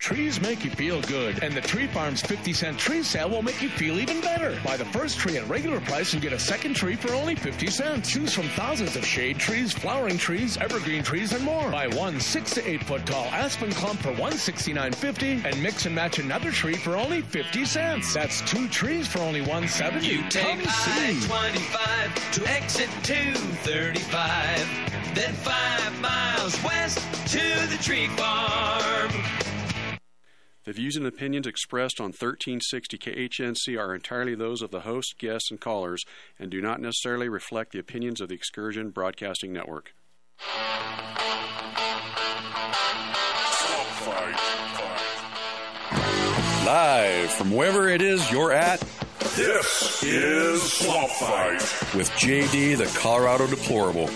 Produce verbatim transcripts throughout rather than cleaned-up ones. Trees make you feel good, and the Tree Farm's fifty cent tree sale will make you feel even better. Buy the first tree at regular price and get a second tree for only fifty cents. Choose from thousands of shade trees, flowering trees, evergreen trees, and more. Buy one six to eight foot tall aspen clump for one hundred sixty-nine dollars and fifty cents and mix and match another tree for only fifty cents. That's two trees for only one hundred seventy dollars. You take I twenty-five to exit two thirty-five, then five miles west to the Tree Farm. The views and opinions expressed on thirteen sixty K H N C are entirely those of the host, guests, and callers, and do not necessarily reflect the opinions of the Excursion Broadcasting Network. Live from wherever it is you're at, this is Swamp Fight with J D, the Colorado Deplorable.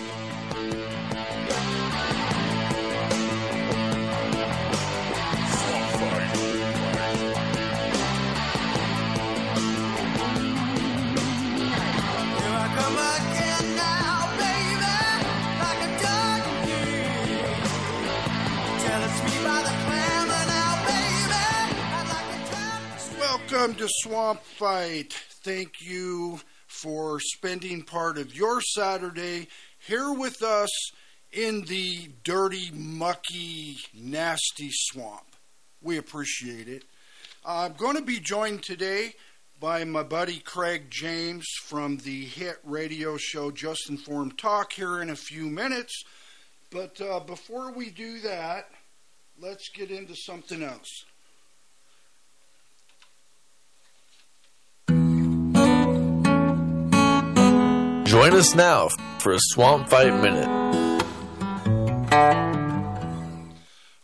Welcome to Swamp Fight. Thank you for spending part of your Saturday here with us in the dirty, mucky, nasty swamp. We appreciate it. I'm going to be joined today by my buddy Craig James from the hit radio show Just Informed Talk here in a few minutes. But uh, before we do that, let's get into something else. Join us now for a Swamp Fight Minute.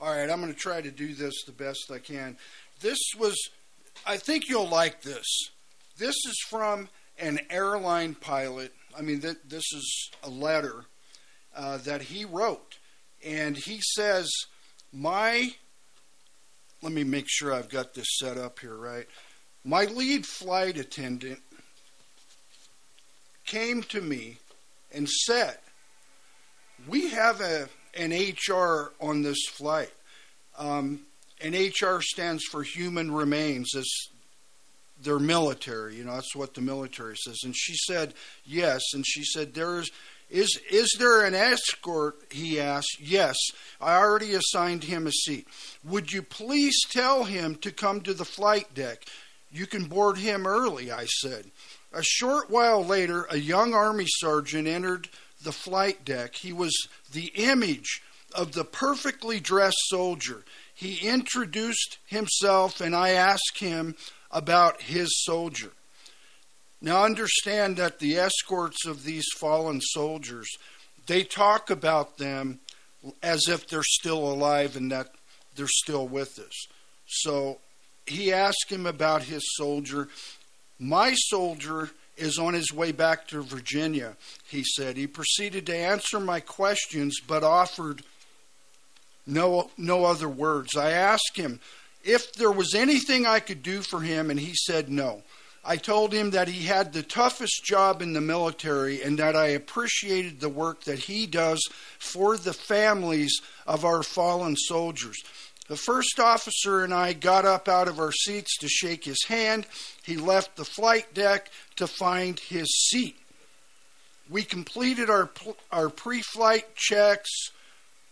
All right, I'm going to try to do this the best I can. This was, I think you'll like this. This is from an airline pilot. I mean, th- this is a letter uh, that he wrote. And he says, my, let me make sure I've got this set up here right. My lead flight attendant came to me and said, we have a an H R on this flight. Um, and H R stands for human remains. It's their military, you know, that's what the military says. And she said, yes. And she said, there is, is, is there an escort? He asked. Yes, I already assigned him a seat. Would you please tell him to come to the flight deck? You can board him early, I said. A short while later, a young Army sergeant entered the flight deck. He was the image of the perfectly dressed soldier. He introduced himself, and I asked him about his soldier. Now, understand that the escorts of these fallen soldiers, they talk about them as if they're still alive and that they're still with us. So he asked him about his soldier. My soldier is on his way back to Virginia, he said. He proceeded to answer my questions, but offered no no other words. I asked him if there was anything I could do for him, and he said no. I told him that he had the toughest job in the military and that I appreciated the work that he does for the families of our fallen soldiers. The first officer and I got up out of our seats to shake his hand. He left the flight deck to find his seat. We completed our our pre-flight checks,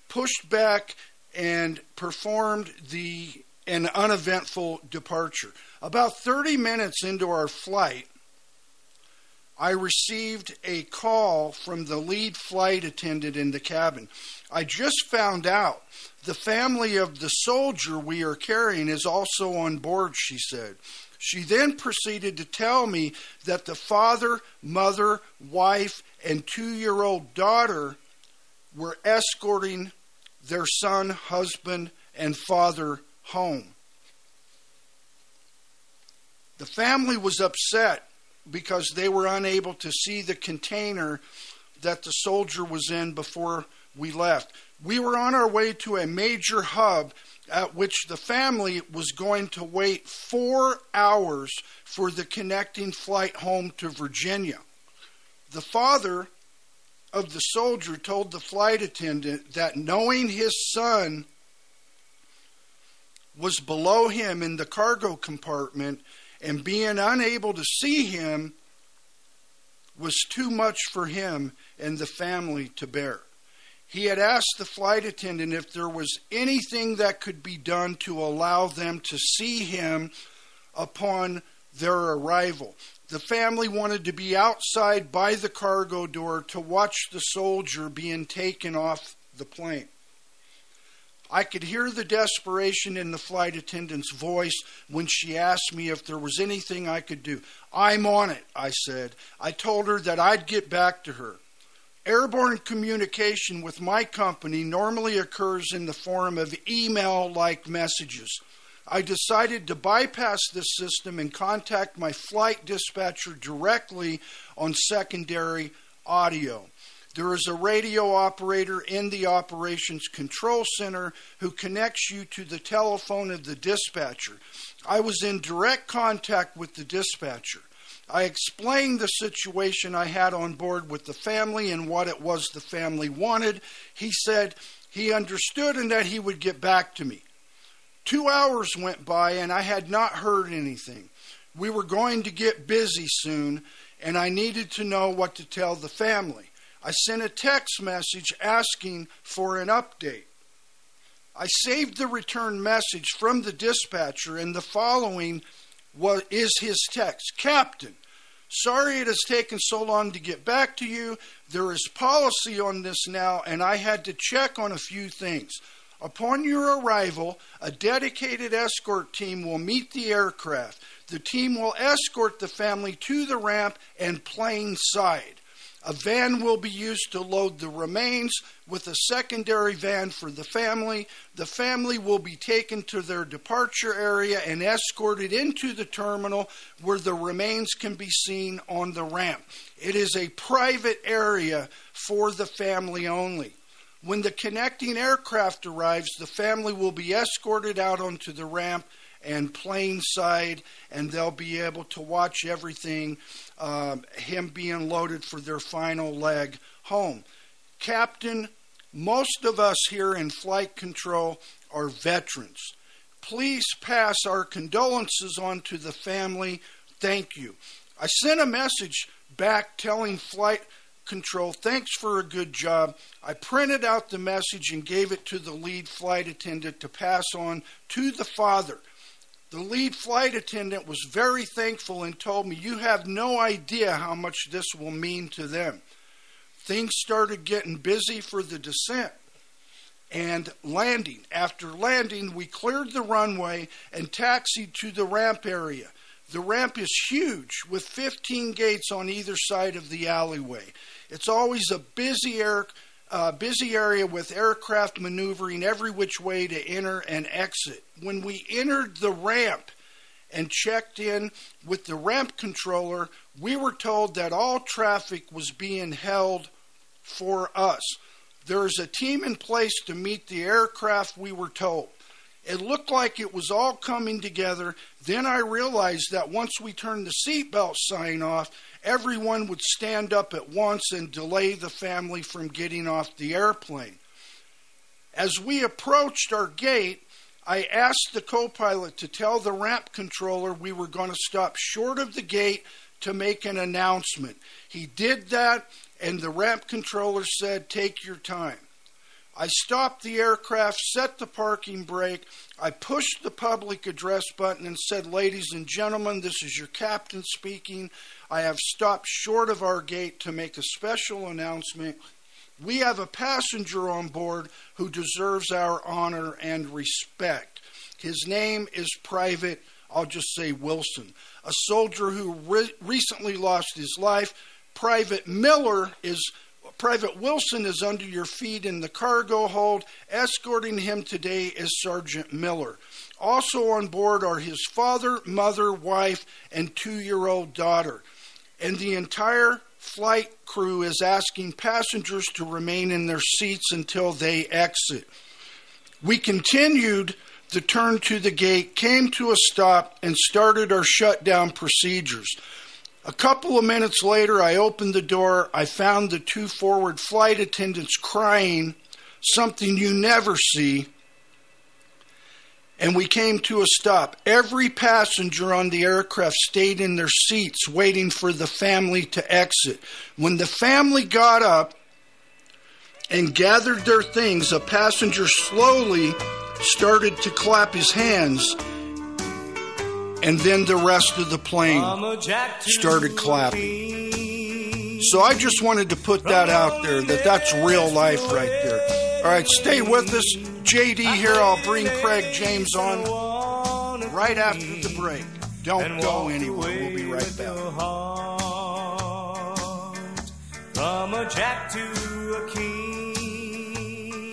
pushed back, and performed the an uneventful departure. About thirty minutes into our flight, I received a call from the lead flight attendant in the cabin. I just found out the family of the soldier we are carrying is also on board, she said. She then proceeded to tell me that the father, mother, wife, and two-year-old daughter were escorting their son, husband, and father home. The family was upset because they were unable to see the container that the soldier was in before we left. We were on our way to a major hub at which the family was going to wait four hours for the connecting flight home to Virginia. The father of the soldier told the flight attendant that knowing his son was below him in the cargo compartment and being unable to see him was too much for him and the family to bear. He had asked the flight attendant if there was anything that could be done to allow them to see him upon their arrival. The family wanted to be outside by the cargo door to watch the soldier being taken off the plane. I could hear the desperation in the flight attendant's voice when she asked me if there was anything I could do. "I'm on it," I said. I told her that I'd get back to her. Airborne communication with my company normally occurs in the form of email-like messages. I decided to bypass this system and contact my flight dispatcher directly on secondary audio. There is a radio operator in the operations control center who connects you to the telephone of the dispatcher. I was in direct contact with the dispatcher. I explained the situation I had on board with the family and what it was the family wanted. He said he understood and that he would get back to me. Two hours went by and I had not heard anything. We were going to get busy soon and I needed to know what to tell the family. I sent a text message asking for an update. I saved the return message from the dispatcher, and the following was, is his text. "Captain, sorry it has taken so long to get back to you. There is policy on this now, and I had to check on a few things. Upon your arrival, a dedicated escort team will meet the aircraft. The team will escort the family to the ramp and plane side. A van will be used to load the remains with a secondary van for the family. The family will be taken to their departure area and escorted into the terminal where the remains can be seen on the ramp. It is a private area for the family only. When the connecting aircraft arrives, the family will be escorted out onto the ramp and plane side, and they'll be able to watch everything, um, him being loaded for their final leg home. Captain, most of us here in flight control are veterans. Please pass our condolences on to the family. Thank you." I sent a message back telling flight control, "Thanks for a good job." I printed out the message and gave it to the lead flight attendant to pass on to the father. The lead flight attendant was very thankful and told me, "You have no idea how much this will mean to them." Things started getting busy for the descent and landing. After landing, we cleared the runway and taxied to the ramp area. The ramp is huge, with fifteen gates on either side of the alleyway. It's always a busy air, uh, busy area with aircraft maneuvering every which way to enter and exit. When we entered the ramp and checked in with the ramp controller, we were told that all traffic was being held for us. There is a team in place to meet the aircraft, we were told. It looked like it was all coming together. Then I realized that once we turned the seatbelt sign off, everyone would stand up at once and delay the family from getting off the airplane. As we approached our gate, I asked the co-pilot to tell the ramp controller we were going to stop short of the gate to make an announcement. He did that, and the ramp controller said, "Take your time." I stopped the aircraft, set the parking brake, I pushed the public address button and said, "Ladies and gentlemen, this is your captain speaking. I have stopped short of our gate to make a special announcement. We have a passenger on board who deserves our honor and respect. His name is Private, I'll just say Wilson, a soldier who re- recently lost his life. Private Miller is... Private Wilson is under your feet in the cargo hold. Escorting him today is Sergeant Miller. Also on board are his father, mother, wife, and two-year-old daughter. And the entire flight crew is asking passengers to remain in their seats until they exit. We continued the turn to the gate, came to a stop, and started our shutdown procedures. A couple of minutes later, I opened the door. I found the two forward flight attendants crying, something you never see, and we came to a stop. Every passenger on the aircraft stayed in their seats waiting for the family to exit. When the family got up and gathered their things, a passenger slowly started to clap his hands, and then the rest of the plane started clapping. So I just wanted to put that out there, that that's real life right there. All right, stay with us. J D here. I'll bring Craig James on right after the break. Don't go anywhere. We'll be right back. From a jack to a king.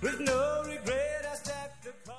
With no regret, I stacked the car.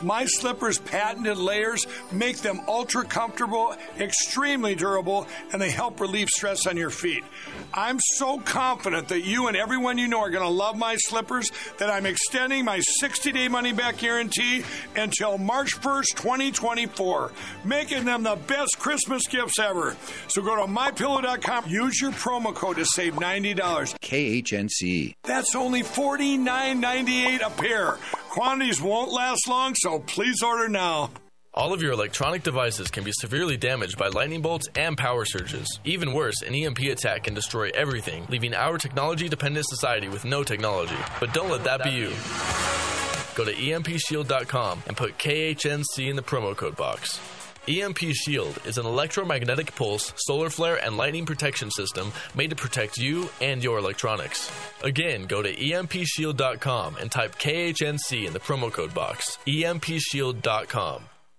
My Slippers' patented layers make them ultra comfortable, extremely durable, and they help relieve stress on your feet. I'm so confident that you and everyone you know are going to love My Slippers that I'm extending my sixty-day money-back guarantee until March first, twenty twenty-four, making them the best Christmas gifts ever. So go to my pillow dot com, use your promo code to save ninety dollars. K H N C. That's only forty-nine ninety-eight a pair. Quantities won't last long, so please order now. All of your electronic devices can be severely damaged by lightning bolts and power surges. Even worse, an E M P attack can destroy everything, leaving our technology-dependent society with no technology. But don't let that be you. Go to E M P shield dot com and put K H N C in the promo code box. E M P Shield is an electromagnetic pulse, solar flare, and lightning protection system made to protect you and your electronics. Again, go to E M P shield dot com and type K H N C in the promo code box. E M P shield dot com.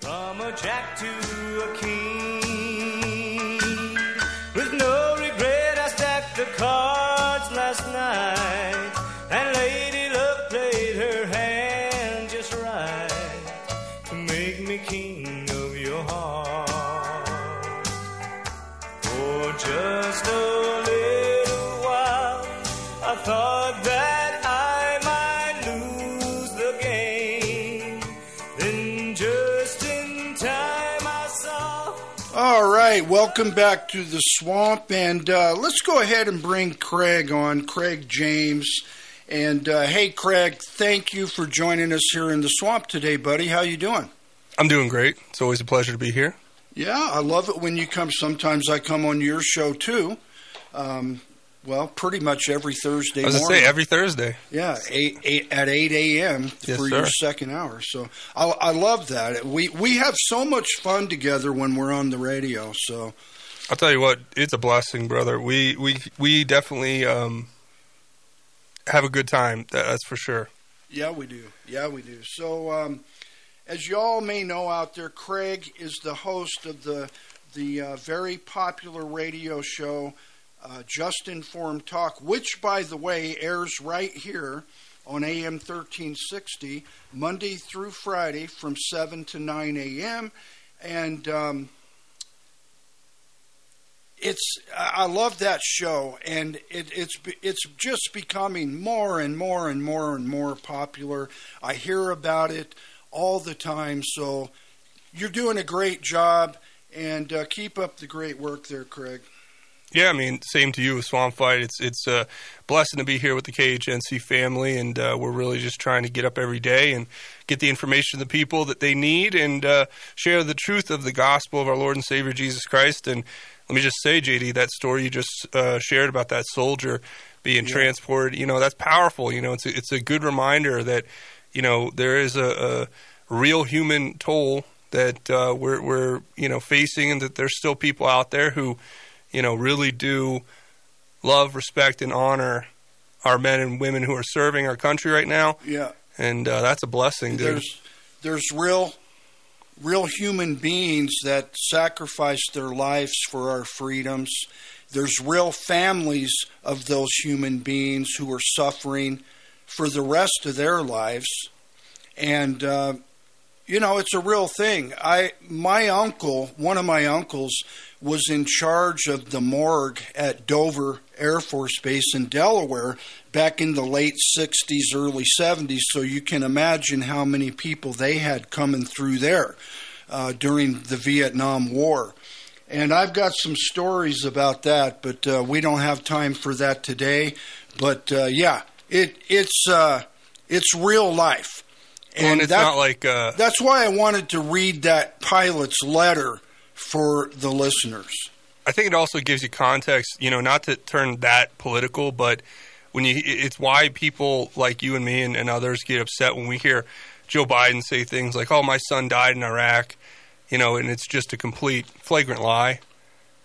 From a jack to a king. With no regret, I stacked the cards last night. And Lady Luck played her hand just right to make me king of your heart. For just a little while, I thought that. All right, welcome back to the Swamp, and uh, let's go ahead and bring Craig on, Craig James. And uh, hey, Craig, thank you for joining us here in the Swamp today, buddy. How you doing? I'm doing great. It's always a pleasure to be here. Yeah, I love it when you come. Sometimes I come on your show too. Um, well, pretty much every Thursday morning. I was going to say, every Thursday. Yeah, eight, eight, at eight a.m. Yes, for sir. Your second hour. So I, I love that. We we have so much fun together when we're on the radio. So I'll tell you what, it's a blessing, brother. We we, we definitely um, have a good time, that's for sure. Yeah, we do. Yeah, we do. So um, As you all may know out there, Craig is the host of the the uh, very popular radio show uh, Just Informed Talk, which, by the way, airs right here on A M thirteen sixty, Monday through Friday from seven to nine a.m., and um, it's I love that show, and it, it's it's just becoming more and more and more and more popular. I hear about it all the time, so you're doing a great job, and uh, keep up the great work there, Craig. Yeah, I mean, same to you with Swamp Fight. It's it's a blessing to be here with the K H N C family, and uh, we're really just trying to get up every day and get the information to the people that they need, and uh, share the truth of the gospel of our Lord and Savior Jesus Christ. And let me just say, J D, that story you just uh, shared about that soldier being yeah. transported, you know, that's powerful. You know, it's a, it's a good reminder that, you know, there is a, a real human toll that uh, we're, we're, you know, facing, and that there's still people out there who, you know, really do love, respect, and honor our men and women who are serving our country right now. Yeah. And uh, that's a blessing, dude. There's, there's real, real human beings that sacrifice their lives for our freedoms. There's real families of those human beings who are suffering for the rest of their lives. And, uh, you know, it's a real thing. I, my uncle, one of my uncles, was in charge of the morgue at Dover Air Force Base in Delaware back in the late sixties, early seventies. So you can imagine how many people they had coming through there uh, during the Vietnam War. And I've got some stories about that, but uh, we don't have time for that today. But, uh, yeah. It it's uh, it's real life, and, well, and it's that, not like uh, that's why I wanted to read that pilot's letter for the listeners. I think it also gives you context, you know, not to turn that political, but when you, it's why people like you and me and, and others get upset when we hear Joe Biden say things like, "Oh, my son died in Iraq," you know, and it's just a complete flagrant lie,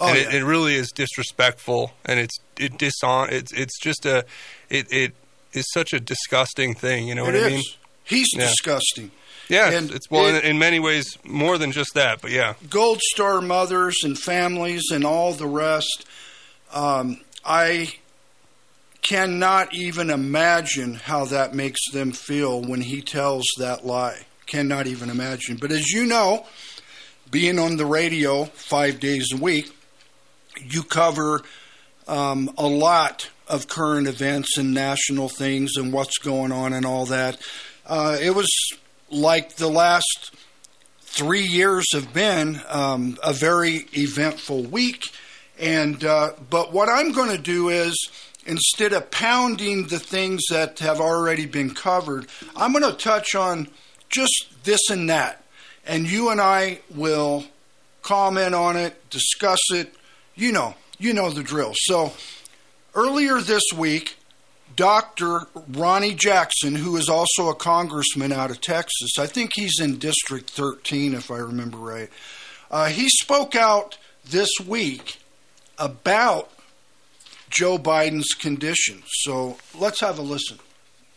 oh, and yeah. it, it really is disrespectful, and it's it dishon it's it's just a it it. is such a disgusting thing, you know it what is. I mean? He's yeah. disgusting. Yeah, and it's, well, it, in many ways, more than just that, but yeah. Gold Star mothers and families and all the rest, um, I cannot even imagine how that makes them feel when he tells that lie. Cannot even imagine. But as you know, being on the radio five days a week, you cover um, a lot of current events and national things and what's going on and all that. Uh, it was like the last three years have been um, a very eventful week. And uh, but what I'm going to do is, instead of pounding the things that have already been covered, I'm going to touch on just this and that. And you and I will comment on it, discuss it. You know, you know the drill. So earlier this week, Doctor Ronnie Jackson, who is also a congressman out of Texas, I think he's in District thirteen, if I remember right, uh, he spoke out this week about Joe Biden's condition. So let's have a listen.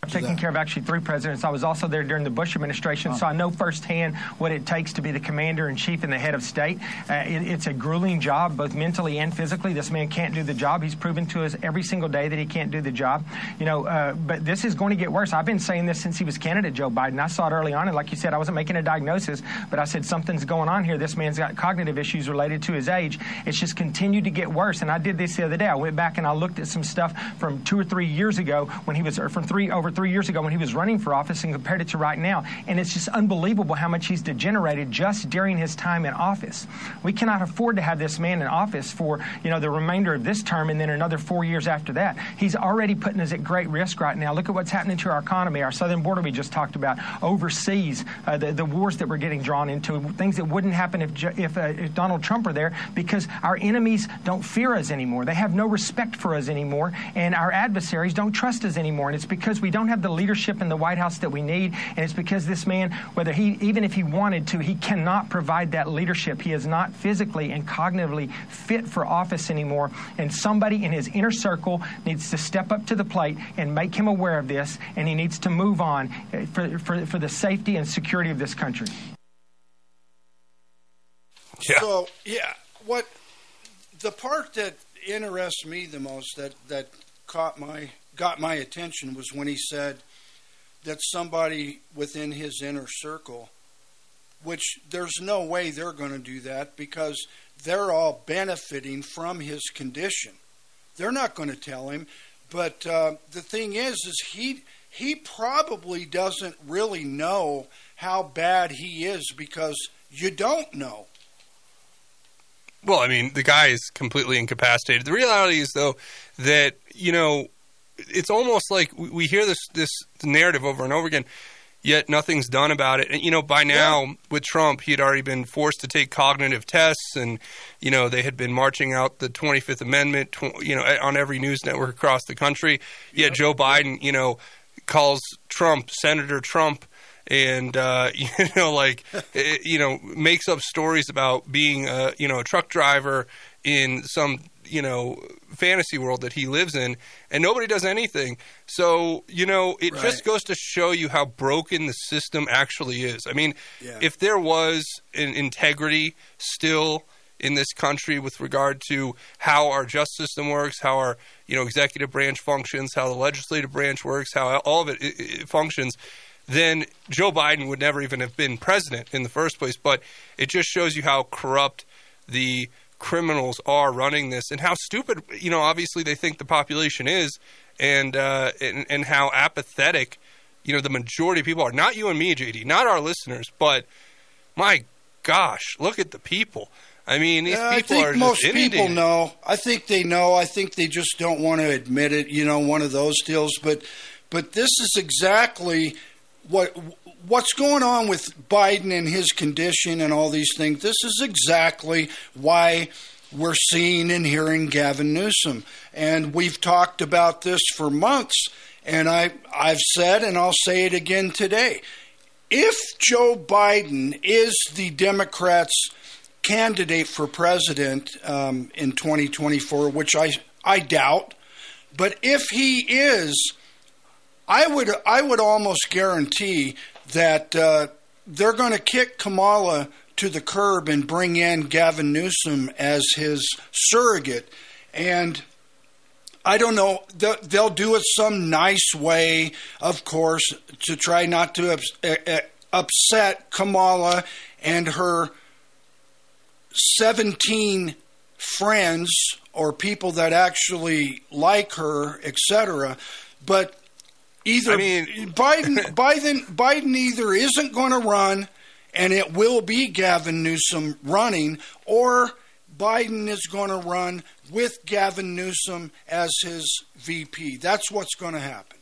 I've taken care of actually three presidents. I was also there during the Bush administration, so I know firsthand what it takes to be the commander-in-chief and the head of state. Uh, it, it's a grueling job, both mentally and physically. This man can't do the job. He's proven to us every single day that he can't do the job. You know, uh, but this is going to get worse. I've been saying this since he was candidate, Joe Biden. I saw it early on, and like you said, I wasn't making a diagnosis, but I said something's going on here. This man's got cognitive issues related to his age. It's just continued to get worse, and I did this the other day. I went back and I looked at some stuff from two or three years ago when he was – from three over three years ago when he was running for office and compared it to right now. And it's just unbelievable how much he's degenerated just during his time in office. We cannot afford to have this man in office for, you know, the remainder of this term and then another four years after that. He's already putting us at great risk right now. Look at what's happening to our economy, our southern border we just talked about, overseas, uh, the, the wars that we're getting drawn into, things that wouldn't happen if, if, uh, if Donald Trump were there, because our enemies don't fear us anymore. They have no respect for us anymore, and our adversaries don't trust us anymore. And it's because we don't don't have the leadership in the White House that we need, and it's because this man, whether he, even if he wanted to, he cannot provide that leadership. He is not physically and cognitively fit for office anymore, and somebody in his inner circle needs to step up to the plate and make him aware of this, and he needs to move on for, for, for the safety and security of this country. Yeah. So, yeah, what the part that interests me the most, that, that caught my got my attention, was when he said that somebody within his inner circle, which there's no way they're going to do that because they're all benefiting from his condition. They're not going to tell him. But uh, the thing is, is he he probably doesn't really know how bad he is because you don't know. Well, I mean, the guy is completely incapacitated. The reality is, though, that, you know, it's almost like we hear this this narrative over and over again, yet nothing's done about it. And, you know, by now yeah. with Trump, he had already been forced to take cognitive tests, and, you know, they had been marching out the twenty-fifth Amendment, you know, on every news network across the country. Yet yeah. Joe Biden, you know, calls Trump, Senator Trump, and, uh, you know, like, it, you know, makes up stories about being, a, you know, a truck driver in some, you know, fantasy world that he lives in, and nobody does anything. So, you know, it right. just goes to show you how broken the system actually is. I mean, yeah. if there was an integrity still in this country with regard to how our justice system works, how our, you know, executive branch functions, how the legislative branch works, how all of it, it, it functions, then Joe Biden would never even have been president in the first place. But it just shows you how corrupt the criminals are running this, and how stupid, you know, obviously they think the population is, and uh, and, and how apathetic, you know, the majority of people are. Not you and me, J D, not our listeners, but my gosh, look at the people. I mean, these yeah, people I think are most just people know. I think they know. I think they just don't want to admit it. You know, one of those deals. But but this is exactly what what's going on with Biden and his condition and all these things. This is exactly why we're seeing and hearing Gavin Newsom, and we've talked about this for months. And I I've said, and I'll say it again today: if Joe Biden is the Democrats' candidate for president um, in twenty twenty-four, which I I doubt, but if he is, I would I would almost guarantee that uh, they're going to kick Kamala to the curb and bring in Gavin Newsom as his surrogate. And I don't know, they'll, they'll do it some nice way, of course, to try not to ups- upset Kamala and her seventeen friends or people that actually like her, et cetera. But Either I mean, Biden, Biden, Biden either isn't going to run, and it will be Gavin Newsom running, or Biden is going to run with Gavin Newsom as his V P. That's what's going to happen.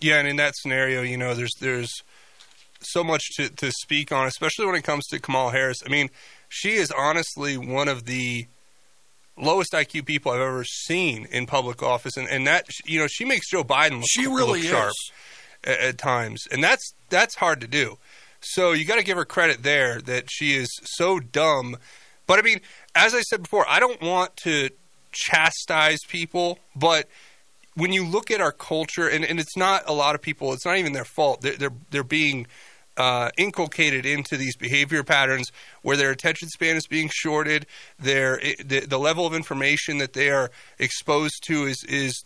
Yeah, and in that scenario, you know, there's there's so much to, to speak on, especially when it comes to Kamala Harris. I mean, she is honestly one of the lowest I Q people I've ever seen in public office, and, and that, you know, she makes Joe Biden look, she really look sharp at, at times, and that's that's hard to do. So you got to give her credit there that she is so dumb. But I mean, as I said before, I don't want to chastise people, but when you look at our culture, and, and it's not a lot of people, it's not even their fault. They're they're, they're being Uh, inculcated into these behavior patterns where their attention span is being shorted, their the, the level of information that they are exposed to is is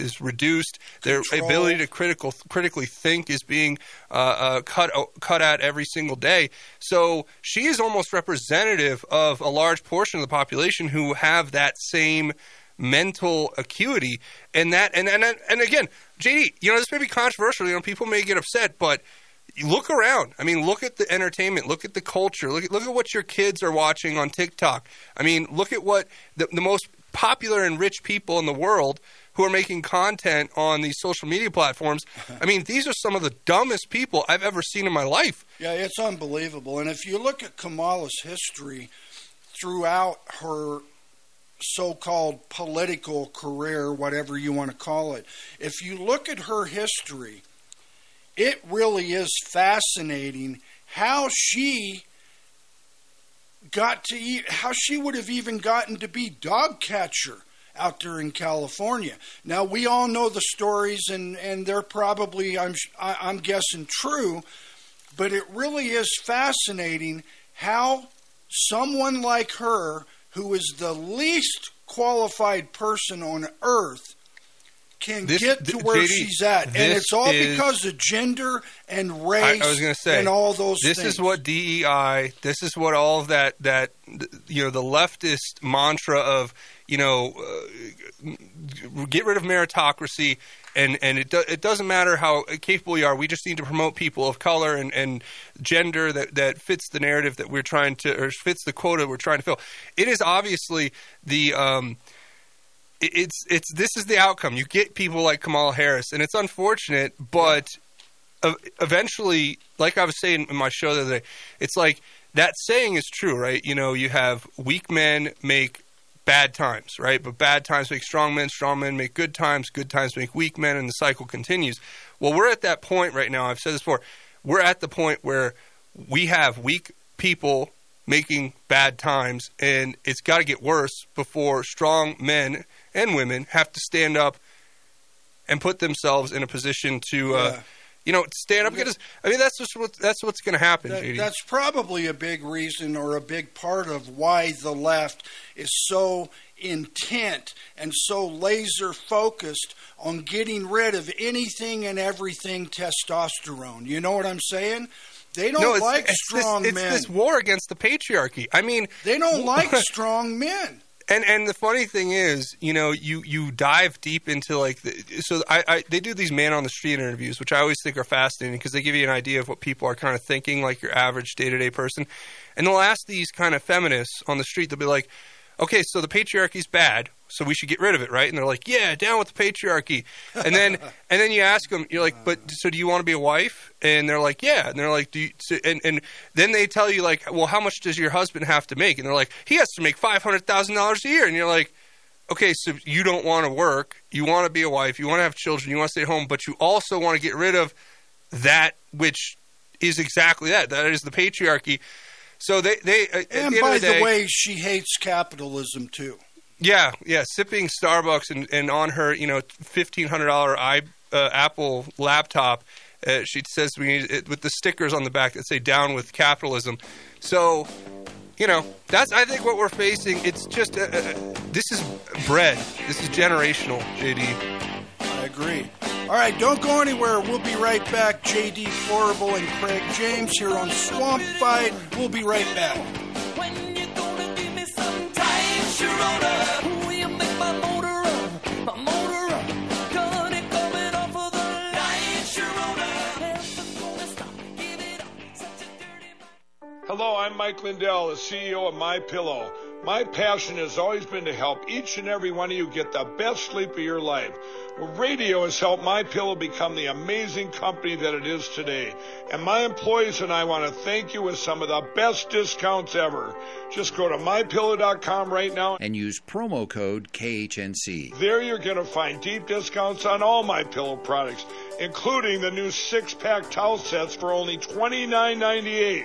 is reduced, their Control. ability to critical critically think is being uh, uh, cut uh, cut at every single day. So she is almost representative of a large portion of the population who have that same mental acuity, and that and and and again, J D, you know, this may be controversial. You know, people may get upset, but look around. I mean, look at the entertainment. Look at the culture. Look at, look at what your kids are watching on TikTok. I mean, look at what the, the most popular and rich people in the world who are making content on these social media platforms. I mean, these are some of the dumbest people I've ever seen in my life. Yeah, it's unbelievable. And if you look at Kamala's history throughout her so-called political career, whatever you want to call it, if you look at her history – it really is fascinating how she got to eat, how she would have even gotten to be dog catcher out there in California. Now, we all know the stories, and, and they're probably, I'm, I'm guessing, true, but it really is fascinating how someone like her, who is the least qualified person on earth, can this, get to where J D, she's at. And it's all is, because of gender and race I, I was gonna say, and all those this things. This is what D E I, this is what all of that, that, you know, the leftist mantra of, you know, uh, get rid of meritocracy, and, and it, do, it doesn't matter how capable you are. We just need to promote people of color and, and gender that, that fits the narrative that we're trying to – or fits the quota we're trying to fill. It is obviously the um, – It's it's this is the outcome. You get people like Kamala Harris, and it's unfortunate, but eventually, like I was saying in my show the other day, it's like that saying is true, right? You know, you have weak men make bad times, right? But bad times make strong men, strong men make good times, good times make weak men, and the cycle continues. Well, we're at that point right now. I've said this before. We're at the point where we have weak people making bad times, and it's got to get worse before strong men and women have to stand up and put themselves in a position to, uh, yeah. you know, stand up. Because, I mean, that's just what, that's what's going to happen. That, that's probably a big reason or a big part of why the left is so intent and so laser focused on getting rid of anything and everything testosterone. You know what I'm saying? They don't no, it's, like it's strong this, it's men. It's this war against the patriarchy. I mean, they don't like strong men. And and the funny thing is, you know, you, you dive deep into like the, so I, I they do these man on the street interviews, which I always think are fascinating because they give you an idea of what people are kind of thinking, like your average day to day person. And they'll ask these kind of feminists on the street. They'll be like, okay, so the patriarchy's bad, so we should get rid of it, right? And they're like, yeah, down with the patriarchy. And then and then you ask them, you're like, but so do you want to be a wife? And they're like, yeah. And they're like, do you, so, and and then they tell you like, well, how much does your husband have to make? And they're like, he has to make five hundred thousand dollars a year. And you're like, okay, so you don't want to work, you want to be a wife, you want to have children, you want to stay at home, but you also want to get rid of that, which is exactly that. That is the patriarchy. So they, they uh, and the by the, the day, way, she hates capitalism too. Yeah, yeah, sipping Starbucks and, and on her, you know, fifteen hundred dollar uh, Apple laptop, uh, she says we need it, with the stickers on the back that say "Down with capitalism." So, you know, that's I think what we're facing. It's just uh, uh, this is bread. This is generational, J D. I agree. All right, don't go anywhere. We'll be right back. J D Florable and Craig James here on Swamp Fight. We'll be right back. When you're gonna give me some time, Sharona, will you make my motor run, my motor run? Got it coming off of the line, Sharona. Stop, give it up, such a dirty... Hello, I'm Mike Lindell, the C E O of MyPillow. My passion has always been to help each and every one of you get the best sleep of your life. Radio has helped MyPillow become the amazing company that it is today. And my employees and I want to thank you with some of the best discounts ever. Just go to my pillow dot com right now and use promo code K H N C. There you're going to find deep discounts on all MyPillow products, including the new six-pack towel sets for only twenty-nine ninety-eight.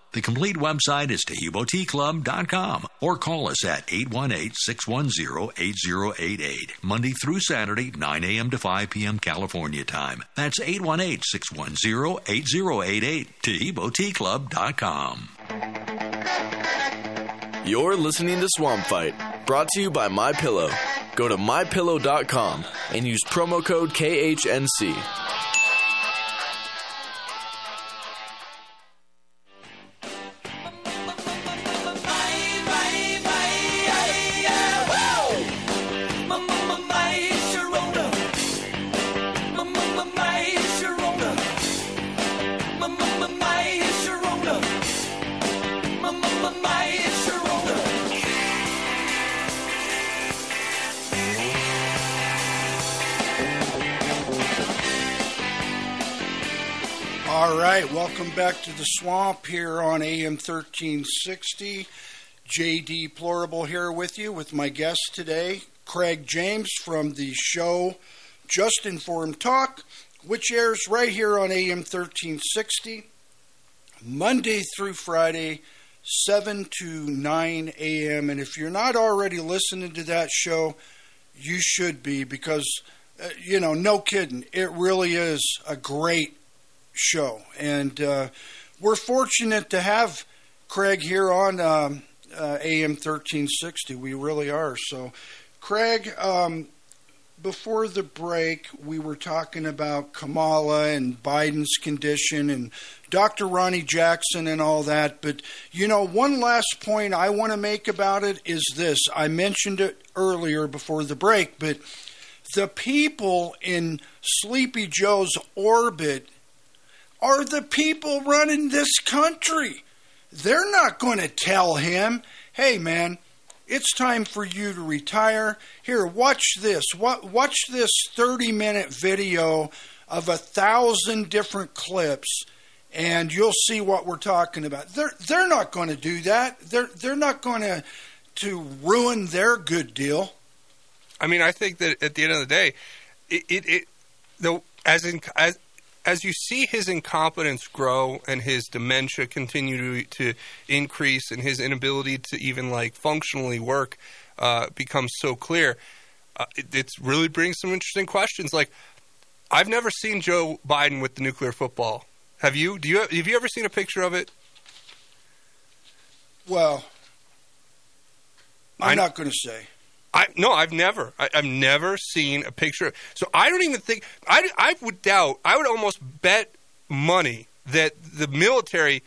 The complete website is Tehebo Tea Club dot com or call us at eight one eight, six one zero, eight zero eight eight, Monday through Saturday, nine a.m. to five p.m. California time. That's eight one eight, six one zero, eight zero eight eight, Tehebo Tea Club dot com. You're listening to Swamp Fight, brought to you by MyPillow. go to my pillow dot com and use promo code K H N C. Welcome back to the Swamp here on A M thirteen sixty. J D Plorable here with you with my guest today, Craig James from the show Just Informed Talk, which airs right here on A M thirteen sixty, Monday through Friday, seven to nine a.m. And if you're not already listening to that show, you should be because, uh, you know, no kidding, it really is a great show. And uh, we're fortunate to have Craig here on um, uh, A M thirteen sixty. We really are. So, Craig, um, before the break, we were talking about Kamala and Biden's condition and Doctor Ronnie Jackson and all that. But, you know, one last point I want to make about it is this. I mentioned it earlier before the break, but the people in Sleepy Joe's orbit are the people running this country. They're not going to tell him, hey, man, it's time for you to retire. Here, watch this. Watch this thirty-minute video of a thousand different clips, and you'll see what we're talking about. They're, they're not going to do that. They're, they're not going to to ruin their good deal. I mean, I think that at the end of the day, it, it, it the, as in as, – as you see his incompetence grow and his dementia continue to, to increase and his inability to even like functionally work uh, becomes so clear, uh, it it's really brings some interesting questions. Like, I've never seen Joe Biden with the nuclear football. Have you? Do you have, have you ever seen a picture of it? Well, I'm I, not going to say. I, no, I've never. I, I've never seen a picture of, so I don't even think I, – I would doubt – I would almost bet money that the military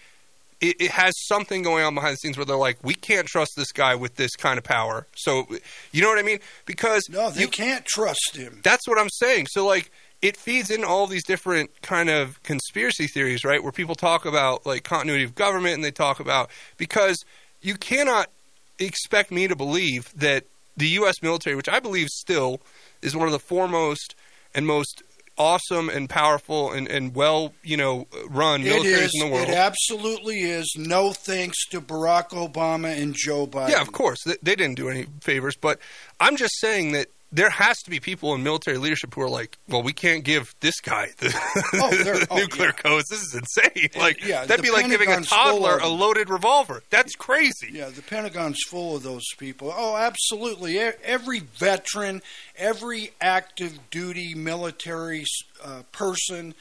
it, it has something going on behind the scenes where they're like, we can't trust this guy with this kind of power. So you know what I mean? Because – No, they you, can't trust him. That's what I'm saying. So like it feeds in all these different kind of conspiracy theories, right, where people talk about like continuity of government and they talk about – because you cannot expect me to believe that – the U S military, which I believe still is one of the foremost and most awesome and powerful and, and well, you know, run militaries in the world. It absolutely is. No thanks to Barack Obama and Joe Biden. Yeah, of course. They, they didn't do any favors. But I'm just saying that there has to be people in military leadership who are like, well, we can't give this guy the, oh, the oh, nuclear yeah. codes. This is insane. Like it, yeah, that'd be Pentagon's like giving a toddler of, a loaded revolver. That's crazy. Yeah, the Pentagon's full of those people. Oh, absolutely. Every veteran, every active duty military uh, person.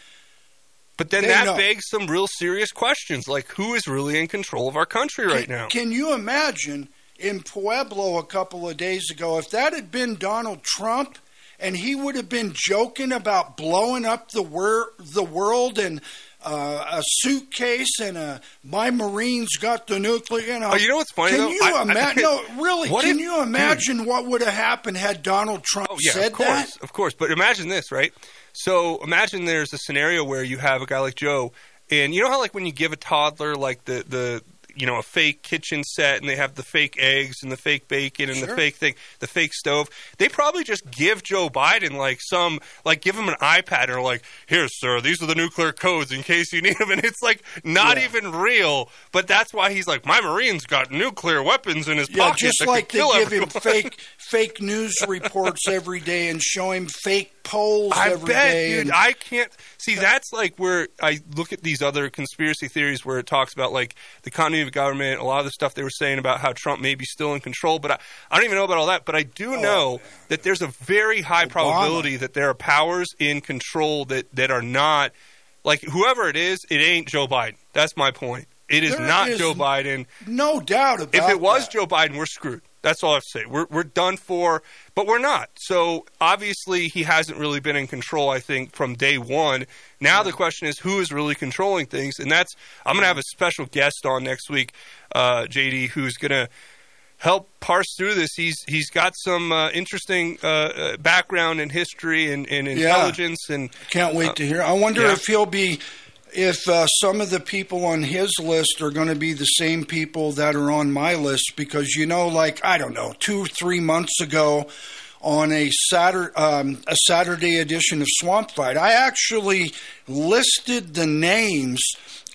But then that know. begs some real serious questions, like who is really in control of our country can, right now? Can you imagine – in Pueblo a couple of days ago, if that had been Donald Trump and he would have been joking about blowing up the, wor- the world and uh, a suitcase and a, my Marines got the nuclear. You know, oh, you know what's funny, can though? You I, ima- I, no, really, can if, you imagine dude. what would have happened had Donald Trump oh, yeah, said of course, that? Of course, but imagine this, right? So imagine there's a scenario where you have a guy like Joe, and you know how like when you give a toddler like the the – you know, a fake kitchen set and they have the fake eggs and the fake bacon and sure. the fake thing, the fake stove. They probably just give Joe Biden like some, like give him an iPad and are like, here, sir, these are the nuclear codes in case you need them. And it's like not yeah. even real. But that's why he's like, my Marines got nuclear weapons in his yeah, pocket. Just like they give everyone. him fake fake news reports every day and show him fake polls I every bet, day. I bet, dude. And- I can't – see, that's like where I look at these other conspiracy theories where it talks about like the continuity of government, a lot of the stuff they were saying about how Trump may be still in control, but I, I don't even know about all that. But I do know oh, that there's a very high Obama. probability that there are powers in control that, that are not – like whoever it is, it ain't Joe Biden. That's my point. It is there not is Joe Biden. No doubt about it. If it was that. Joe Biden, we're screwed. That's all I have to say. We're we're done for, but we're not. So obviously he hasn't really been in control, I think, from day one. Now yeah. the question is, who is really controlling things? And that's I'm going to have a special guest on next week, uh, J D, who's going to help parse through this. He's he's got some uh, interesting uh, background in history and, and intelligence. Yeah. And can't wait uh, to hear. I wonder yeah. if he'll be if uh, some of the people on his list are going to be the same people that are on my list, because you know, like I don't know, two three months ago, on a Saturday um, a Saturday edition of Swamp Fight, I actually listed the names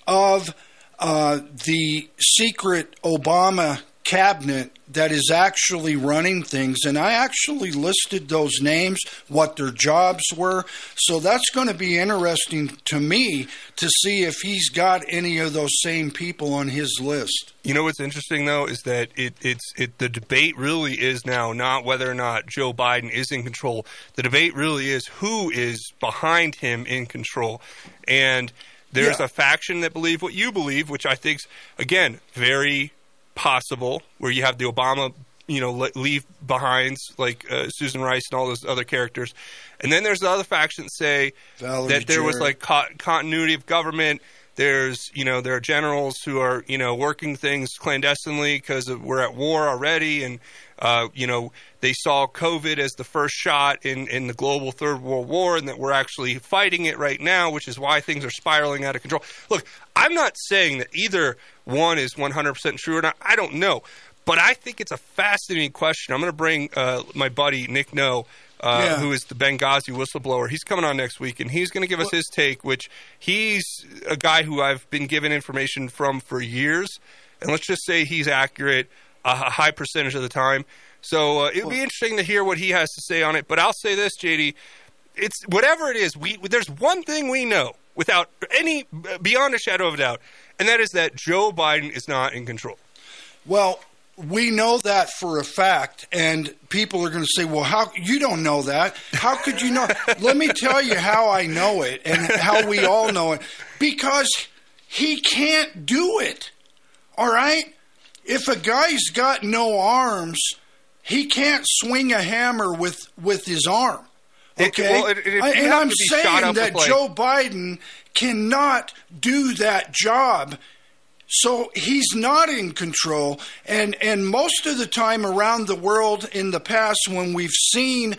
of uh, the secret Obama cabinet that is actually running things, and I actually listed those names, what their jobs were. So that's going to be interesting to me to see if he's got any of those same people on his list. You know what's interesting though is that it, it's it the debate really is now not whether or not Joe Biden is in control. The debate really is who is behind him in control, and there's yeah. a faction that believe what you believe, which I think's again very possible, where you have the Obama, you know, leave behinds like uh, Susan Rice and all those other characters, and then there's the other faction that say Valerie that there Jarrett. was like co- continuity of government. There's, you know, there are generals who are, you know, working things clandestinely because we're at war already, and uh, you know, they saw COVID as the first shot in in the global Third World War, and that we're actually fighting it right now, which is why things are spiraling out of control. Look, I'm not saying that either one is one hundred percent true or not. I don't know, but I think it's a fascinating question. I'm going to bring uh, my buddy Nick Noe, Uh, yeah. who is the Benghazi whistleblower. He's coming on next week, and he's going to give us well, his take, which he's a guy who I've been given information from for years. And let's just say he's accurate a high percentage of the time. So uh, it would be interesting to hear what he has to say on it. But I'll say this, J D. It's whatever it is, we there's one thing we know without any – beyond a shadow of a doubt, and that is that Joe Biden is not in control. Well – we know that for a fact, and people are going to say, well, how you don't know that. How could you know? Let me tell you how I know it and how we all know it, because he can't do it, all right? If a guy's got no arms, he can't swing a hammer with, with his arm, okay? It, well, it, it, I, and I'm saying that Joe like... Biden cannot do that job. So he's not in control, and, and most of the time around the world in the past when we've seen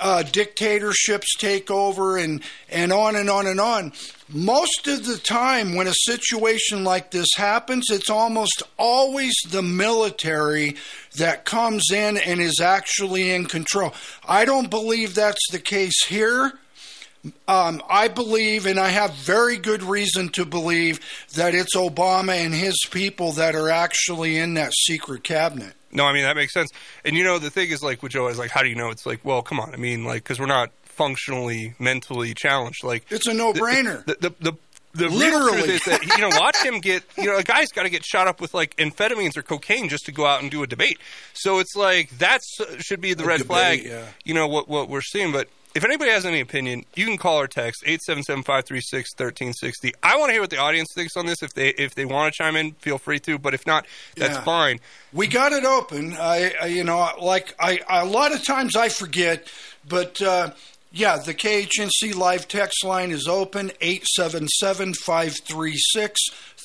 uh, dictatorships take over and, and on and on and on, most of the time when a situation like this happens, it's almost always the military that comes in and is actually in control. I don't believe that's the case here. Um, I believe, and I have very good reason to believe, that it's Obama and his people that are actually in that secret cabinet. No, I mean, that makes sense. And, you know, the thing is, like, with Joe, is like, how do you know? It's like, well, come on. I mean, like, because we're not functionally, mentally challenged. Like, it's a no-brainer. The, the, the, the The Literally. real truth is that, you know, watch him get, you know, a guy's got to get shot up with like amphetamines or cocaine just to go out and do a debate. So it's like, that should be the a red debate, flag, yeah. you know, what, what we're seeing. But if anybody has any opinion, you can call or text eight seven seven, five three six, one three six zero. I want to hear what the audience thinks on this. If they if they want to chime in, feel free to. But if not, that's yeah. fine. We got it open. I, I you know, like I a lot of times I forget, but uh, yeah, the K H N C live text line is open, eight seven seven, five three six,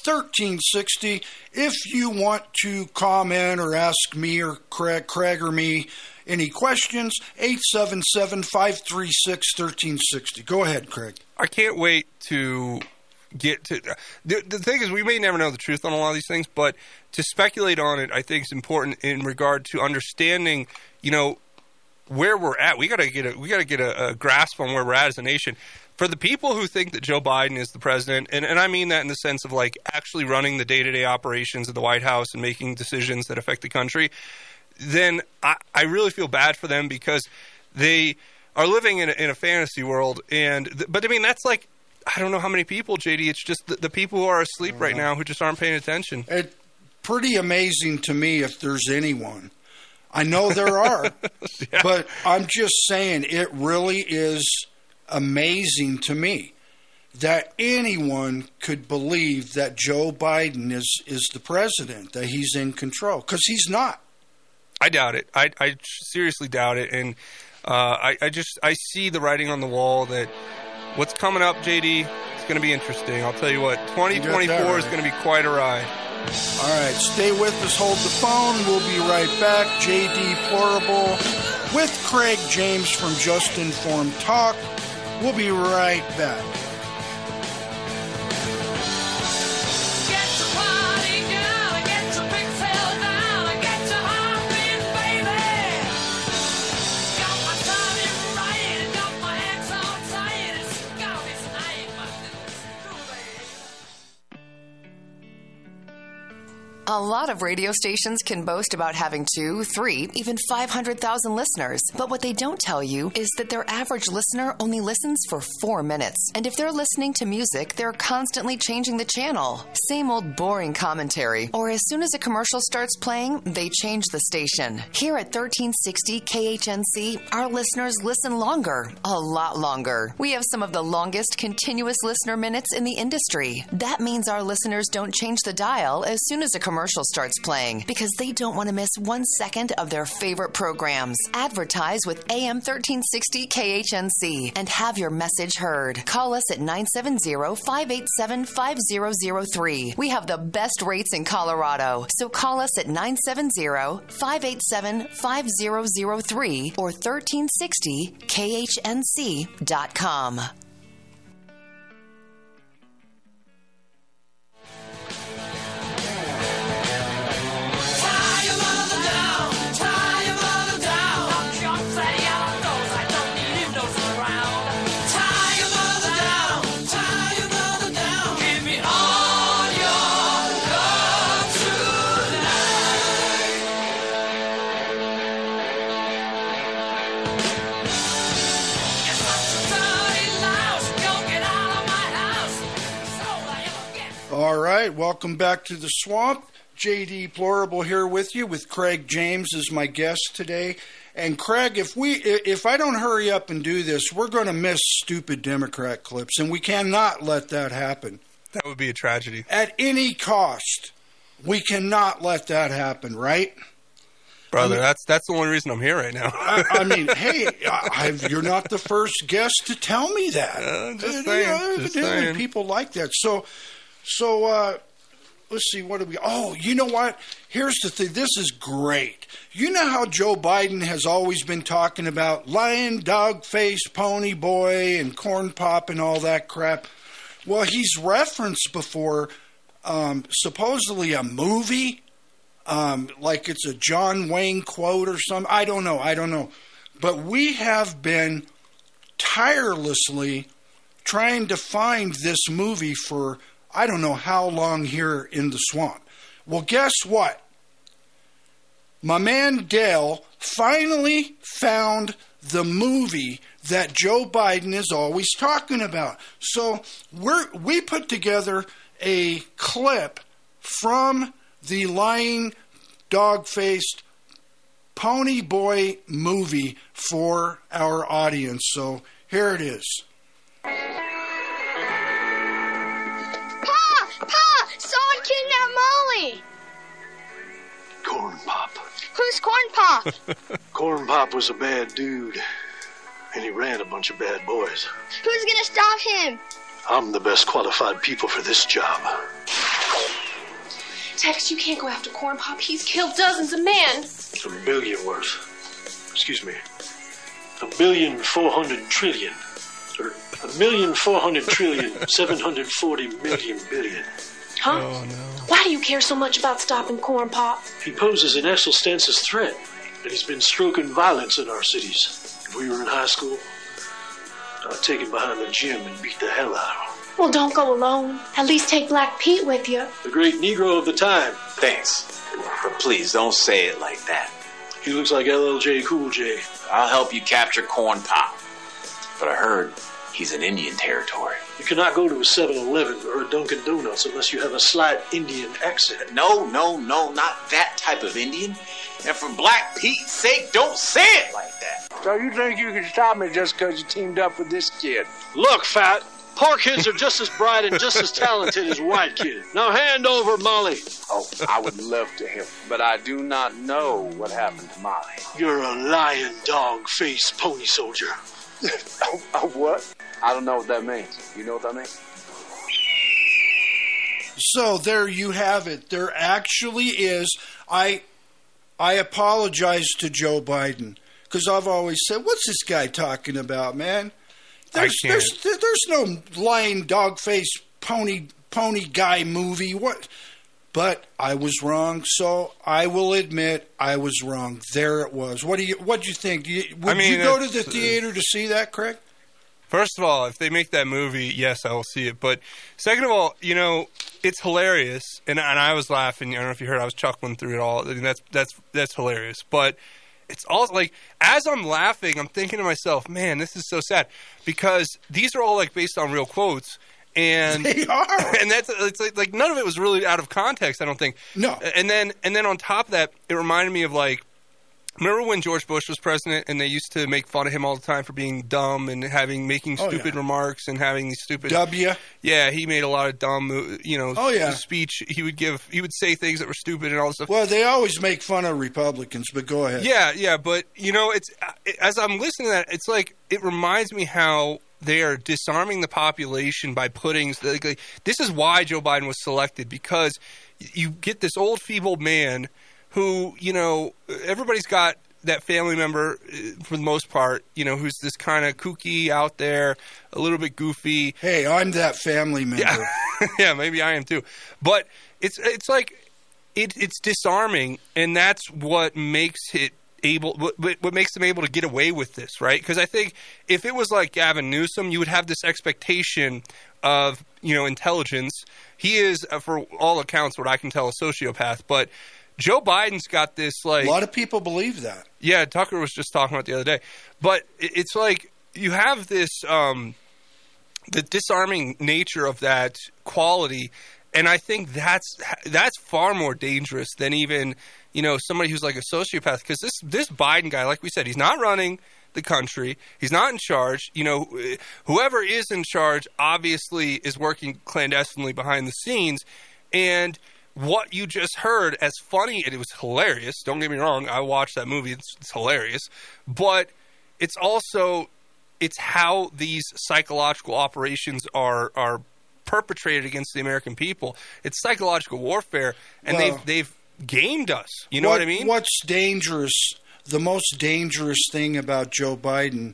one three six zero. If you want to comment or ask me or Craig, Craig or me any questions, eight seven seven, five three six, one three six zero. Go ahead, Craig. I can't wait to get to the, – the thing is we may never know the truth on a lot of these things, but to speculate on it I think is important in regard to understanding, you know, where we're at. We got to get, a, we got to get a, a grasp on where we're at as a nation. For the people who think that Joe Biden is the president, and, and I mean that in the sense of like actually running the day-to-day operations of the White House and making decisions that affect the country – then I, I really feel bad for them because they are living in a, in a fantasy world. And th- But, I mean, that's like – I don't know how many people, J D. It's just the, the people who are asleep right now who just aren't paying attention. It's pretty amazing to me if there's anyone. I know there are, yeah. but I'm just saying it really is amazing to me that anyone could believe that Joe Biden is, is the president, that he's in control, because he's not. I doubt it. I, I seriously doubt it. And uh, I, I just I see the writing on the wall that what's coming up, J D, is going to be interesting. I'll tell you what, twenty twenty-four right. is going to be quite a ride. All right, stay with us. Hold the phone. We'll be right back. J D Plorable with Craig James from Just Informed Talk. We'll be right back. A lot of radio stations can boast about having two, three, even five hundred thousand listeners. But what they don't tell you is that their average listener only listens for four minutes. And if they're listening to music, they're constantly changing the channel. Same old boring commentary. Or as soon as a commercial starts playing, they change the station. Here at thirteen sixty K H N C, our listeners listen longer, a lot longer. We have some of the longest continuous listener minutes in the industry. That means our listeners don't change the dial as soon as a commercial Commercial starts playing because they don't want to miss one second of their favorite programs. Advertise with A M thirteen sixty K H N C and have your message heard. Call us at nine seven zero, five eight seven, five zero zero three. We have the best rates in Colorado, so call us at nine seven zero, five eight seven, five zero zero three or thirteen sixty K H N C dot com. All right, welcome back to the Swamp. J D Plorable here with you, with Craig James as my guest today. And Craig, if we if I don't hurry up and do this, we're going to miss stupid Democrat clips, and we cannot let that happen. That would be a tragedy. At any cost, we cannot let that happen, right? Brother, I mean, that's that's the only reason I'm here right now. I, I mean, hey, I, I, you're not the first guest to tell me that. Uh, just saying, you know, just saying. People like that. So... So, uh, let's see, what do we... Oh, you know what? Here's the thing. This is great. You know how Joe Biden has always been talking about lion, dog face, pony boy, and corn pop and all that crap? Well, he's referenced before um, supposedly a movie, um, like it's a John Wayne quote or something. I don't know. I don't know. But we have been tirelessly trying to find this movie for... I don't know how long here in the swamp. Well, guess what? My man Dale finally found the movie that Joe Biden is always talking about. So we're, we put together a clip from the lying, dog-faced pony boy movie for our audience. So here it is. Pa! Someone kidnapped Molly! Corn Pop. Who's Corn Pop? Corn Pop was a bad dude, and he ran a bunch of bad boys. Who's gonna stop him? I'm the best qualified people for this job. Tex, you can't go after Corn Pop. He's killed dozens of men. A billion worth. Excuse me. A billion four hundred trillion. A million four hundred trillion seven hundred forty million billion. Huh? Oh, no. Why do you care so much about stopping Corn Pop? He poses an existential threat, and he's been stroking violence in our cities. If we were in high school, I'd take him behind the gym and beat the hell out of him. Well, don't go alone. At least take Black Pete with you. The great Negro of the time. Thanks, but please don't say it like that. He looks like L L J Cool J. I'll help you capture Corn Pop, but I heard he's in Indian territory. You cannot go to a seven eleven or a Dunkin' Donuts unless you have a slight Indian accent. No, no, no, not that type of Indian. And for Black Pete's sake, don't say it like that. So you think you can stop me just because you teamed up with this kid? Look, Fat, Poor kids are just as bright and just as talented as white kids. Now hand over Molly. Oh, I would love to help, but I do not know what happened to Molly. You're a lion dog-faced pony soldier. oh, oh, what? I don't know what that means. You know what that means? So there you have it. There actually is. I, I apologize to Joe Biden because I've always said, what's this guy talking about, man? There's, I can't. There's, there's no lying dog face pony pony guy movie. What? But I was wrong, so I will admit I was wrong. There it was. What do you What do you think? Do you, would I mean, you go to the theater to see that, Craig? First of all, if they make that movie, yes, I will see it. But second of all, you know, it's hilarious, and and I was laughing. I don't know if you heard. I was chuckling through it all. I mean, that's that's that's hilarious, but. It's all like, as I'm laughing, I'm thinking to myself, man, this is so sad because these are all like based on real quotes, and they are, and that's it's like, like none of it was really out of context, I don't think. No, and then and then on top of that, it reminded me of like, remember when George Bush was president and they used to make fun of him all the time for being dumb and having making stupid oh, yeah. remarks and having these stupid W. Yeah, he made a lot of dumb, you know, oh, yeah. speech. He would give, he would say things that were stupid and all this stuff. Well, they always make fun of Republicans, but go ahead. Yeah, yeah, but you know, it's as I'm listening to that, it's like it reminds me how they are disarming the population by putting like, like, this is why Joe Biden was selected, because you get this old feeble man who, you know, everybody's got that family member, for the most part, you know, who's this kind of kooky out there, a little bit goofy. Hey, I'm that family member. Yeah, yeah, maybe I am too. But it's it's like it, it's disarming, and that's what makes it able – what makes them able to get away with this, right? Because I think if it was like Gavin Newsom, you would have this expectation of, you know, intelligence. He is, for all accounts, what I can tell, a sociopath, but – Joe Biden's got this like – a lot of people believe that. Yeah, Tucker was just talking about it the other day. But it's like you have this um, – the disarming nature of that quality, and I think that's that's far more dangerous than even, you know, somebody who's like a sociopath, because this, this Biden guy, like we said, he's not running the country. He's not in charge. You know, whoever is in charge obviously is working clandestinely behind the scenes, and – what you just heard, as funny, and it was hilarious. Don't get me wrong. I watched that movie. It's, it's hilarious. But it's also – it's how these psychological operations are, are perpetrated against the American people. It's psychological warfare, and well, they've, they've gamed us. You know what, what I mean? What's dangerous – the most dangerous thing about Joe Biden,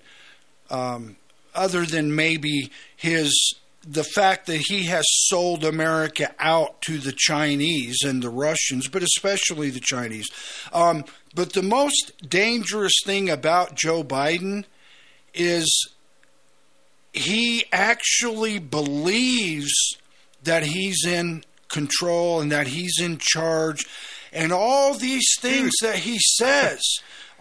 um, other than maybe his – the fact that he has sold America out to the Chinese and the Russians, but especially the Chinese. Um, but the most dangerous thing about Joe Biden is he actually believes that he's in control and that he's in charge and all these things that he says.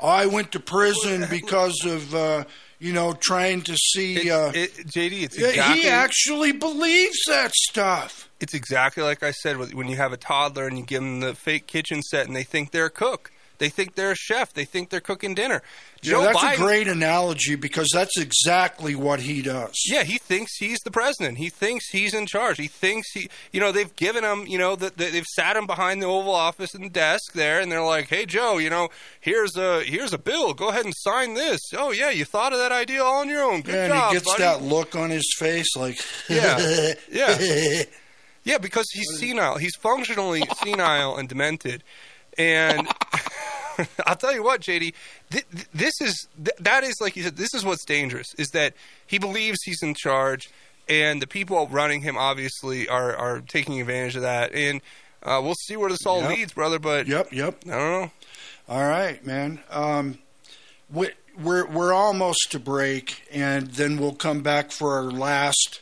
I went to prison because of... Uh, You know, trying to see uh, it, it, J D. It's exactly, he actually believes that stuff. It's exactly like I said when you have a toddler and you give them the fake kitchen set and they think they're a cook, they think they're a chef, they think they're cooking dinner. Joe yeah, that's Biden, a great analogy because that's exactly what he does. Yeah, he thinks he's the president. He thinks he's in charge. He thinks he, you know, they've given him, you know, the, the, they've sat him behind the Oval Office and the desk there, and they're like, hey, Joe, you know, here's a here's a bill. Go ahead and sign this. Oh, yeah, you thought of that idea all on your own. Good yeah, job, and he gets buddy. That look on his face like, yeah, yeah, yeah, because he's senile. He's functionally senile and demented. And I'll tell you what, J D, th- th- this is th- that is like you said, this is what's dangerous, is that he believes he's in charge, and the people running him obviously are, are taking advantage of that. And uh, we'll see where this all yep. leads, brother. But yep, yep. I don't know. All right, man. Um, we, we're we're almost to break, and then we'll come back for our last.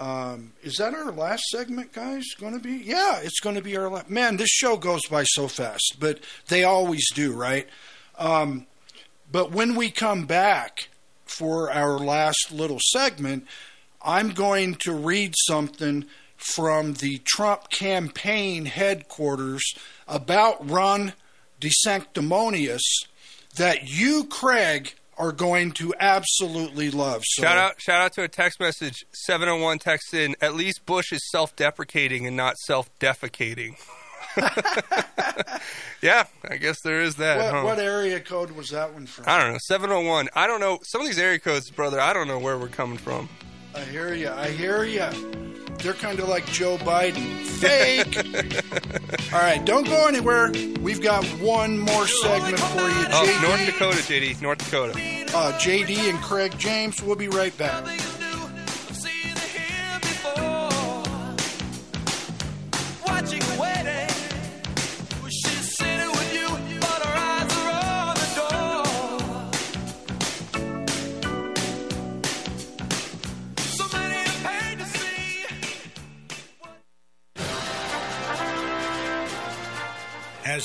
Um, is that our last segment, guys? Going to be? Yeah, it's going to be our last. Man, this show goes by so fast, but they always do, right? Um, but when we come back for our last little segment, I'm going to read something from the Trump campaign headquarters about Ron DeSantis that you, Craig, are going to absolutely love. So. Shout out shout out to a text message, seven oh one text in, at least Bush is self-deprecating and not self-defecating. Yeah, I guess there is that. What, huh? What area code was that one from? I don't know, seven oh one. I don't know. Some of these area codes, brother, I don't know where we're coming from. I hear you. I hear you. They're kind of like Joe Biden. Fake. All right, don't go anywhere. We've got one more segment for you, J D. Oh, North Dakota, J D. North Dakota. Uh, J D and Craig James. We'll be right back. As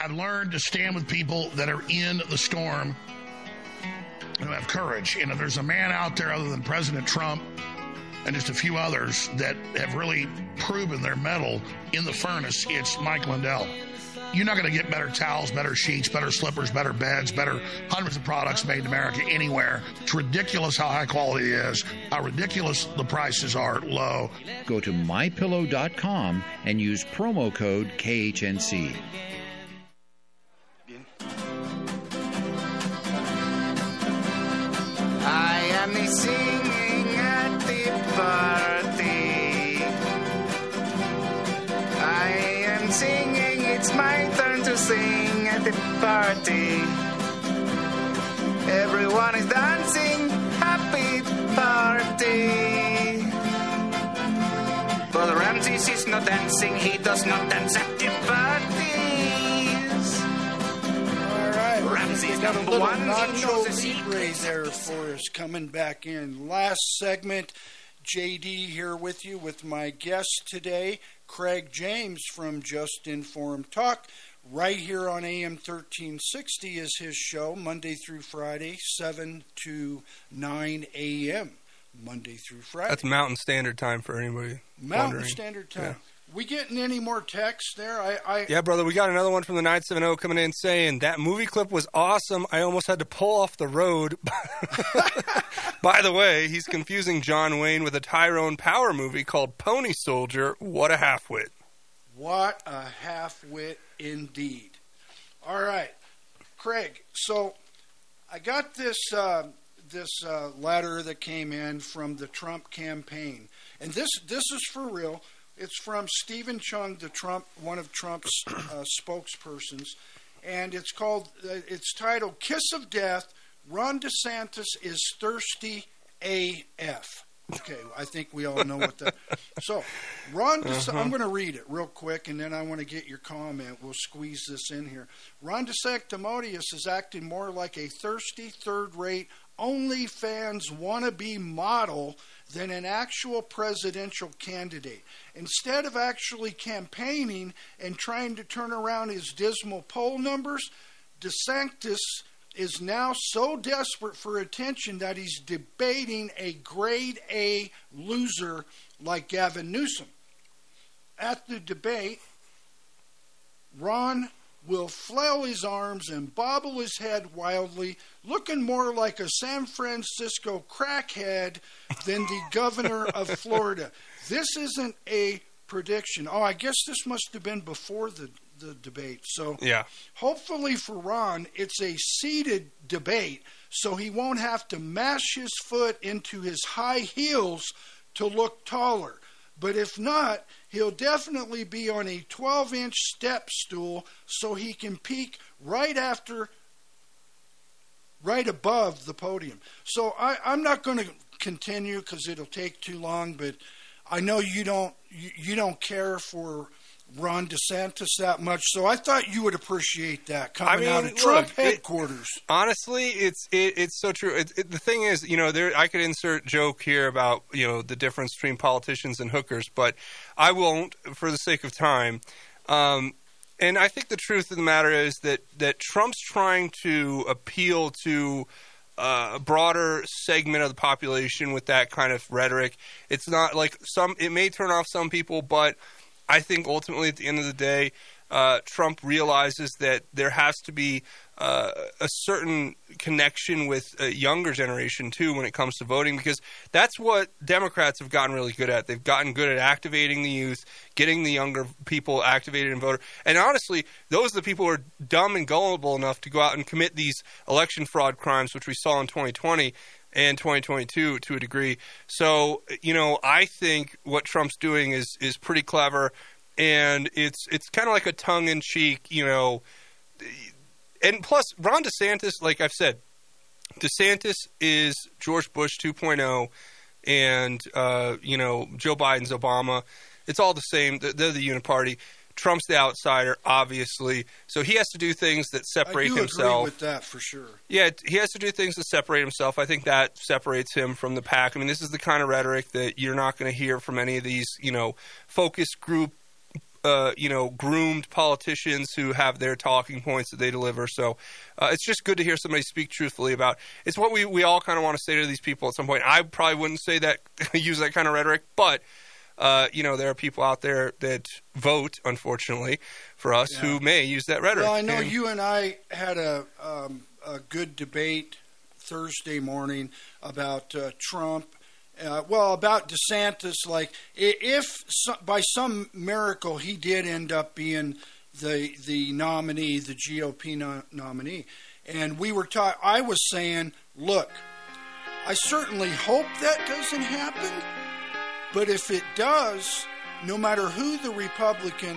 I've learned to stand with people that are in the storm, who have courage. You know, there's a man out there other than President Trump and just a few others that have really proven their mettle in the furnace. It's Mike Lindell. You're not going to get better towels, better sheets, better slippers, better beds, better hundreds of products made in America anywhere. It's ridiculous how high quality it is, how ridiculous the prices are low. Go to my pillow dot com and use promo code K H N C. I am the singing at the party. I am singing, it's my turn to sing at the party. Everyone is dancing, happy party. But Ramses is not dancing, he does not dance at the parties. All right, Ramses number one, he knows the secret. There for us coming back in. Last segment, J D here with you with my guest today, Craig James from Just Informed Talk. Right here on A M thirteen sixty is his show, Monday through Friday, seven to nine a.m. Monday through Friday. That's Mountain Standard Time for anybody Mountain wondering. Standard Time. Yeah. We getting any more texts there? I, I Yeah, brother, we got another one from the nine seven oh coming in saying, that movie clip was awesome. I almost had to pull off the road. By the way, he's confusing John Wayne with a Tyrone Power movie called Pony Soldier. What a halfwit. What a halfwit indeed. All right, Craig, so I got this, uh, this uh, letter that came in from the Trump campaign, and this this is for real. It's from Stephen Chung, the Trump, one of Trump's uh, spokespersons, and it's called. Uh, it's titled "Kiss of Death." Ron DeSantis is thirsty A F. Okay, I think we all know what that. So, Ron, De- uh-huh. I'm going to read it real quick, and then I want to get your comment. We'll squeeze this in here. Ron DeSantis is acting more like a thirsty, third-rate OnlyFans wannabe model than an actual presidential candidate. Instead of actually campaigning and trying to turn around his dismal poll numbers, DeSantis is now so desperate for attention that he's debating a grade A loser like Gavin Newsom. At the debate, Ron will flail his arms and bobble his head wildly, looking more like a San Francisco crackhead than the governor of Florida. This isn't a prediction. Oh, I guess this must have been before the, the debate. So yeah. Hopefully for Ron, it's a seated debate, so he won't have to mash his foot into his high heels to look taller. But if not, he'll definitely be on a twelve-inch step stool so he can peek right after, right above the podium. So I, I'm not going to continue because it'll take too long, but I know you don't you, you don't care for Ron DeSantis that much, so I thought you would appreciate that coming I mean, out of Trump look, headquarters. It, honestly, it's it, it's so true. It, it, the thing is, you know, there I could insert joke here about you know the difference between politicians and hookers, but I won't for the sake of time. Um, and I think the truth of the matter is that that Trump's trying to appeal to Uh, a broader segment of the population with that kind of rhetoric. It's not like some – it may turn off some people, but I think ultimately at the end of the day, uh, Trump realizes that there has to be uh, a certain connection with a younger generation too when it comes to voting, because that's what Democrats have gotten really good at. They've gotten good at activating the youth, getting the younger people activated and voter. And honestly, those are the people who are dumb and gullible enough to go out and commit these election fraud crimes, which we saw in twenty twenty and twenty twenty-two to a degree. So, you know, I think what Trump's doing is is pretty clever, and it's it's kind of like a tongue-in-cheek, you know. And plus, Ron DeSantis, like I've said, DeSantis is George Bush two point oh, and, uh, you know, Joe Biden's Obama. It's all the same. They're the uniparty. Trump's the outsider, obviously. So he has to do things that separate himself. I do agree with that for sure. Yeah, he has to do things that separate himself. I think that separates him from the pack. I mean, this is the kind of rhetoric that you're not going to hear from any of these, you know, focus group Uh, you know, groomed politicians who have their talking points that they deliver. So uh, it's just good to hear somebody speak truthfully about. It's what we, we all kind of want to say to these people at some point. I probably wouldn't say that, use that kind of rhetoric, but, uh, you know, there are people out there that vote, unfortunately, for us yeah. who may use that rhetoric. Well, I know and, you and I had a, um, a good debate Thursday morning about uh, Trump. Uh, well, about DeSantis, like if so, by some miracle he did end up being the the nominee, the G O P no, nominee, and we were taught, I was saying, look, I certainly hope that doesn't happen, but if it does, no matter who the Republican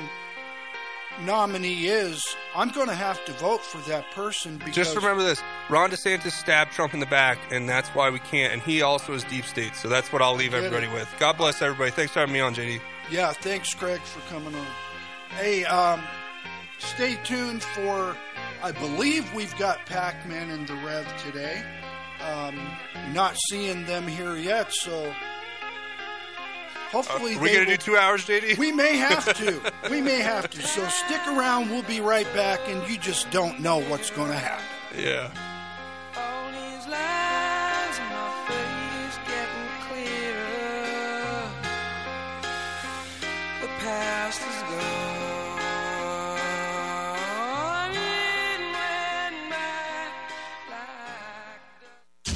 nominee is, I'm going to have to vote for that person. Because just remember this: Ron DeSantis stabbed Trump in the back, and that's why we can't. And he also is deep state, so that's what I'll leave everybody with. God bless everybody. Thanks for having me on, J D. Yeah, thanks, Craig, for coming on. Hey, um, stay tuned for. I believe we've got Pac-Man and the Rev today. Um, not seeing them here yet, so. Hopefully, uh, are we going to do two hours, J D? We may have to. we may have to. So stick around. We'll be right back, and you just don't know what's going to happen. Yeah. All these lines in my face getting clearer. The past is gone. It went back like the-